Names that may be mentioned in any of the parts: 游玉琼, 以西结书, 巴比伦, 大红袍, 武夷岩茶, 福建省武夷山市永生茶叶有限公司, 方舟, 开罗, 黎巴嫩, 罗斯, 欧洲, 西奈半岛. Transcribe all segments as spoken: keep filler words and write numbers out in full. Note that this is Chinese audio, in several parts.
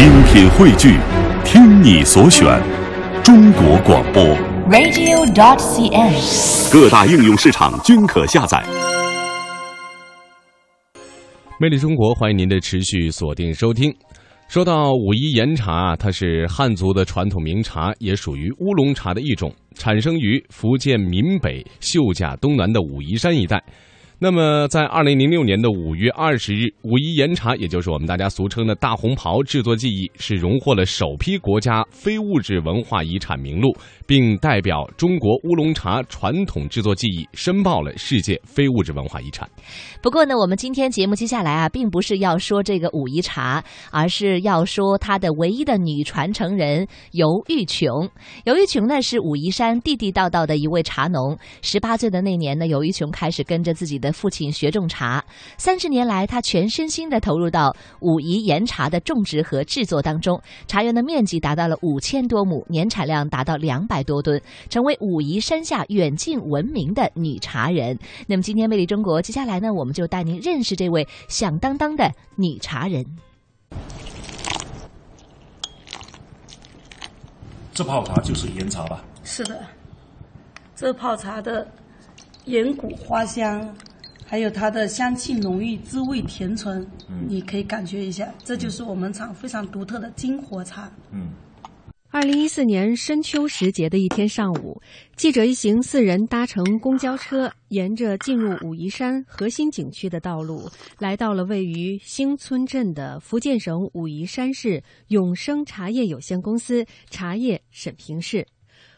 精品汇聚，听你所选，中国广播 radio 点 c n， 各大应用市场均可下载。魅力中国，欢迎您的持续锁定收听。说到武夷岩茶，它是汉族的传统名茶，也属于乌龙茶的一种，产生于福建闽北秀甲东南的武夷山一带。那么在二零零六年的五月二十日，武夷岩茶，也就是我们大家俗称的大红袍制作技艺，是荣获了首批国家非物质文化遗产名录，并代表中国乌龙茶传统制作技艺申报了世界非物质文化遗产。不过呢，我们今天节目接下来啊，并不是要说这个武夷茶，而是要说它的唯一的女传承人尤玉琼。尤玉琼呢，是武夷山地地道道的一位茶农。十八岁的那年呢，尤玉琼开始跟着自己的父亲学种茶，三十年来，他全身心地投入到武夷岩茶的种植和制作当中。茶园的面积达到了五千多亩，年产量达到两百多吨，成为武夷山下远近闻名的女茶人。那么，今天魅力中国，接下来呢，我们就带您认识这位响当当的女茶人。这泡茶就是岩茶吧？是的，这泡茶的岩骨花香。还有它的香气浓郁，滋味甜醇，嗯，你可以感觉一下，这就是我们厂非常独特的金火茶。嗯，二零一四年深秋时节的一天上午，记者一行四人搭乘公交车，沿着进入武夷山核心景区的道路，来到了位于兴村镇的福建省武夷山市永生茶叶有限公司茶叶审评室。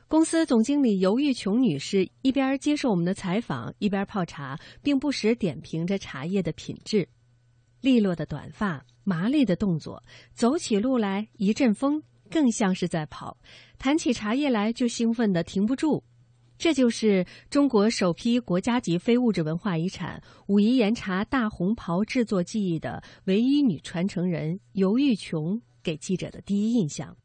公司总经理尤玉琼女士一边接受我们的采访，一边泡茶，并不时点评着茶叶的品质。利落的短发，麻利的动作，走起路来一阵风，更像是在跑。谈起茶叶来就兴奋得停不住。这就是中国首批国家级非物质文化遗产武夷岩茶大红袍制作技艺的唯一女传承人尤玉琼给记者的第一印象。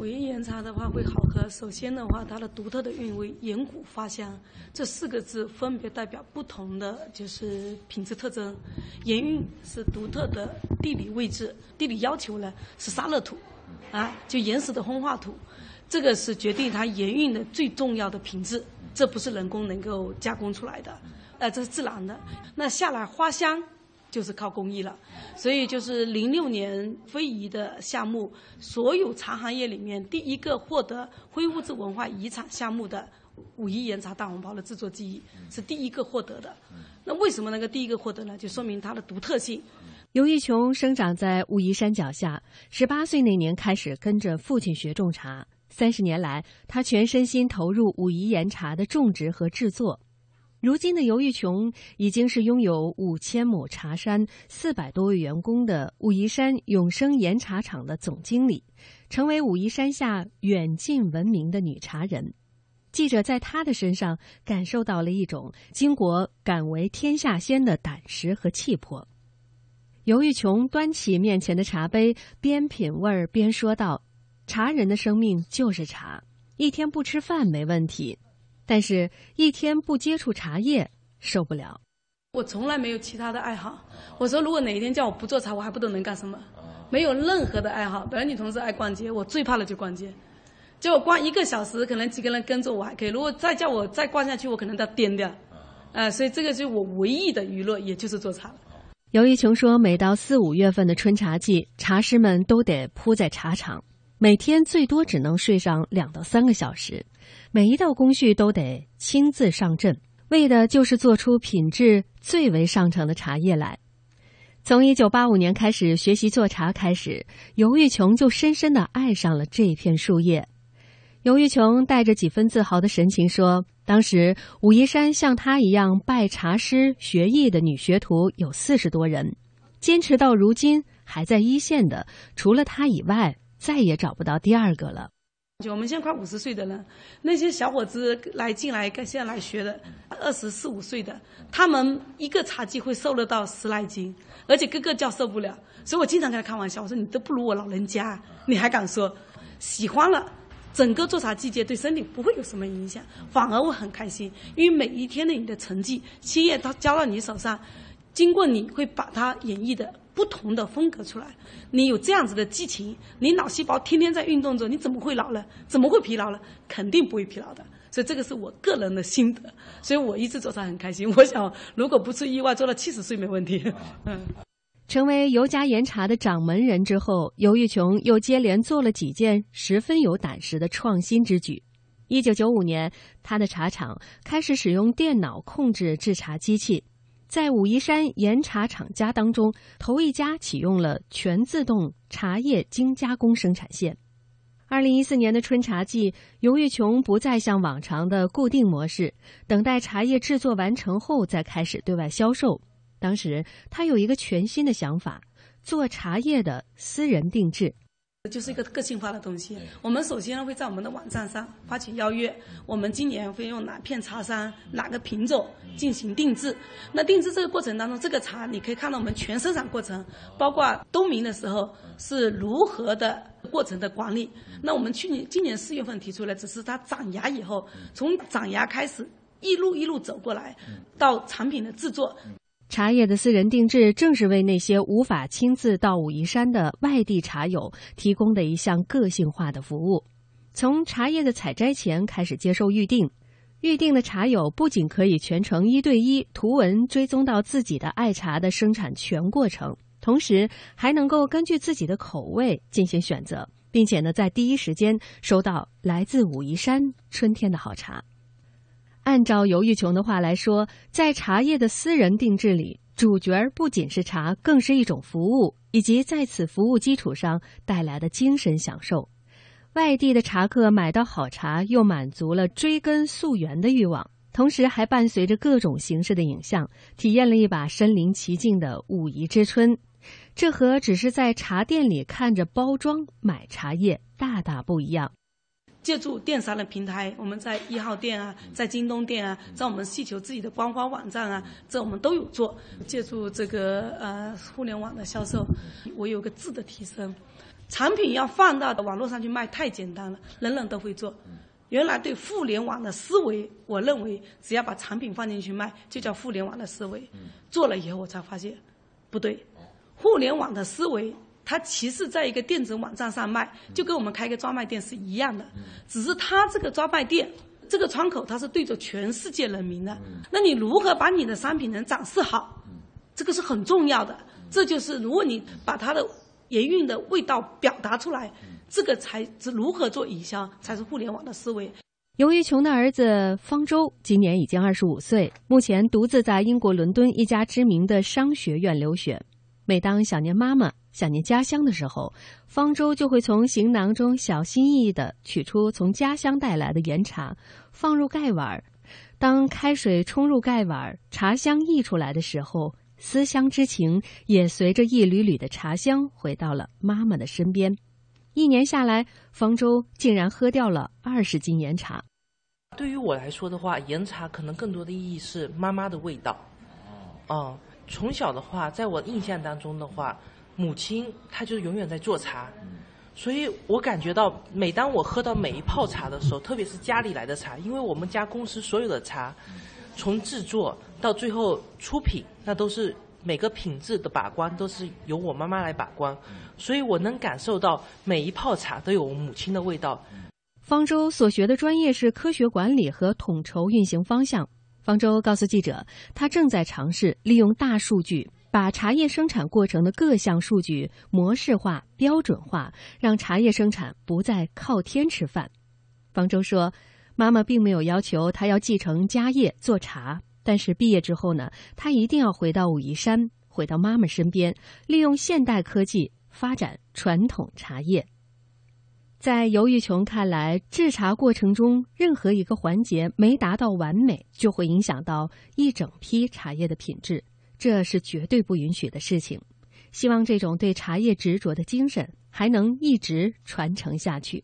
武夷岩茶的话会好喝，首先的话它的独特的韵味，岩骨花香这四个字分别代表不同的就是品质特征。岩韵是独特的地理位置，地理要求呢是沙乐土啊，就岩石的风化土，这个是决定它岩韵的最重要的品质，这不是人工能够加工出来的，呃，这是自然的。那下来花香就是靠工艺了，所以就是零六年非遗的项目，所有茶行业里面第一个获得非物质文化遗产项目的武夷岩茶大红袍的制作技艺是第一个获得的。那为什么能够第一个获得呢？就说明它的独特性。尤玉琼生长在武夷山脚下，十八岁那年开始跟着父亲学种茶，三十年来，他全身心投入武夷岩茶的种植和制作。如今的尤玉琼已经是拥有五千亩茶山、四百多位员工的武夷山永生岩茶厂的总经理，成为武夷山下远近闻名的女茶人。记者在她的身上感受到了一种巾帼敢为天下先的胆识和气魄。尤玉琼端起面前的茶杯，边品味边说道：“茶人的生命就是茶，一天不吃饭没问题。”但是一天不接触茶叶受不了。我从来没有其他的爱好，我说如果哪一天叫我不做茶，我还不懂能干什么，没有任何的爱好。本来女同事爱逛街，我最怕了就逛街，结果逛一个小时可能几个人跟着我还可以，如果再叫我再逛下去，我可能都颠掉、呃、所以这个就是我唯一的娱乐，也就是做茶了。尤玉琼说，每到四五月份的春茶季，茶师们都得扑在茶场，每天最多只能睡上两到三个小时，每一道工序都得亲自上阵，为的就是做出品质最为上乘的茶叶来。从一九八五年开始学习做茶开始，尤玉琼就深深地爱上了这片树叶。尤玉琼带着几分自豪的神情说，当时武夷山像她一样拜茶师学艺的女学徒有四十多人，坚持到如今还在一线的，除了她以外再也找不到第二个了。我们现在快五十岁的人，那些小伙子来进来现在来学的二十四五岁的，他们一个茶季会瘦了到十来斤，而且个个叫受不了。所以我经常跟他开玩笑，我说你都不如我老人家，你还敢说喜欢了。整个做茶季节对身体不会有什么影响，反而我很开心，因为每一天的你的成绩，七叶它交到你手上，经过你会把它演绎的不同的风格出来。你有这样子的激情，你脑细胞天天在运动着，你怎么会老了？怎么会疲劳了？肯定不会疲劳的。所以这个是我个人的心得，所以我一直做上很开心。我想，如果不出意外，做到七十岁没问题。嗯。成为尤家岩茶的掌门人之后，尤玉琼又接连做了几件十分有胆识的创新之举。一九九五年，他的茶厂开始使用电脑控制制茶机器，在武夷山岩茶厂家当中，头一家启用了全自动茶叶精加工生产线。二零一四年的春茶季，尤玉琼不再像往常的固定模式，等待茶叶制作完成后再开始对外销售。当时他有一个全新的想法，做茶叶的私人定制。就是一个个性化的东西。我们首先会在我们的网站上发起邀约，我们今年会用哪片茶山、哪个品种进行定制。那定制这个过程当中，这个茶你可以看到我们全生产过程，包括冬茗的时候是如何的过程的管理。那我们去年今年四月份提出来，只是它长芽以后，从长芽开始一路一路走过来，到产品的制作。茶叶的私人定制正是为那些无法亲自到武夷山的外地茶友提供的一项个性化的服务。从茶叶的采摘前开始接受预定，预定的茶友不仅可以全程一对一图文追踪到自己的爱茶的生产全过程，同时还能够根据自己的口味进行选择，并且呢，在第一时间收到来自武夷山春天的好茶。按照尤玉琼的话来说，在茶叶的私人定制里，主角不仅是茶，更是一种服务，以及在此服务基础上带来的精神享受。外地的茶客买到好茶，又满足了追根溯源的欲望，同时还伴随着各种形式的影像，体验了一把身临其境的武夷之春。这和只是在茶店里看着包装买茶叶大大不一样。借助电商的平台，我们在一号店啊，在京东店啊，在我们细球自己的官方网站啊，这我们都有做。借助这个呃互联网的销售，我有个质的提升。产品要放到网络上去卖太简单了，人人都会做。原来对互联网的思维，我认为只要把产品放进去卖，就叫互联网的思维。做了以后我才发现，不对，互联网的思维。它其实在一个电子网站上卖，就跟我们开个专卖店是一样的，只是它这个专卖店这个窗口它是对着全世界人民的。那你如何把你的商品能展示好，这个是很重要的。这就是如果你把它的营运的味道表达出来，这个才是如何做营销，才是互联网的思维。尤玉琼的儿子方舟今年已经二十五岁，目前独自在英国伦敦一家知名的商学院留学。每当想念妈妈、想念家乡的时候，方舟就会从行囊中小心翼翼地取出从家乡带来的岩茶，放入盖碗。当开水冲入盖碗，茶香溢出来的时候，思乡之情也随着一缕缕的茶香回到了妈妈的身边。一年下来，方舟竟然喝掉了二十斤岩茶。对于我来说的话，岩茶可能更多的意义是妈妈的味道。嗯，从小的话，在我印象当中的话，母亲她就是永远在做茶，所以我感觉到每当我喝到每一泡茶的时候，特别是家里来的茶，因为我们家公司所有的茶从制作到最后出品，那都是每个品质的把关都是由我妈妈来把关，所以我能感受到每一泡茶都有母亲的味道。方舟所学的专业是科学管理和统筹运行方向。方舟告诉记者，他正在尝试利用大数据把茶叶生产过程的各项数据模式化、标准化，让茶叶生产不再靠天吃饭。方舟说，妈妈并没有要求她要继承家业做茶，但是毕业之后呢，她一定要回到武夷山，回到妈妈身边，利用现代科技发展传统茶叶。在尤玉琼看来，制茶过程中任何一个环节没达到完美，就会影响到一整批茶叶的品质，这是绝对不允许的事情。希望这种对茶叶执着的精神还能一直传承下去。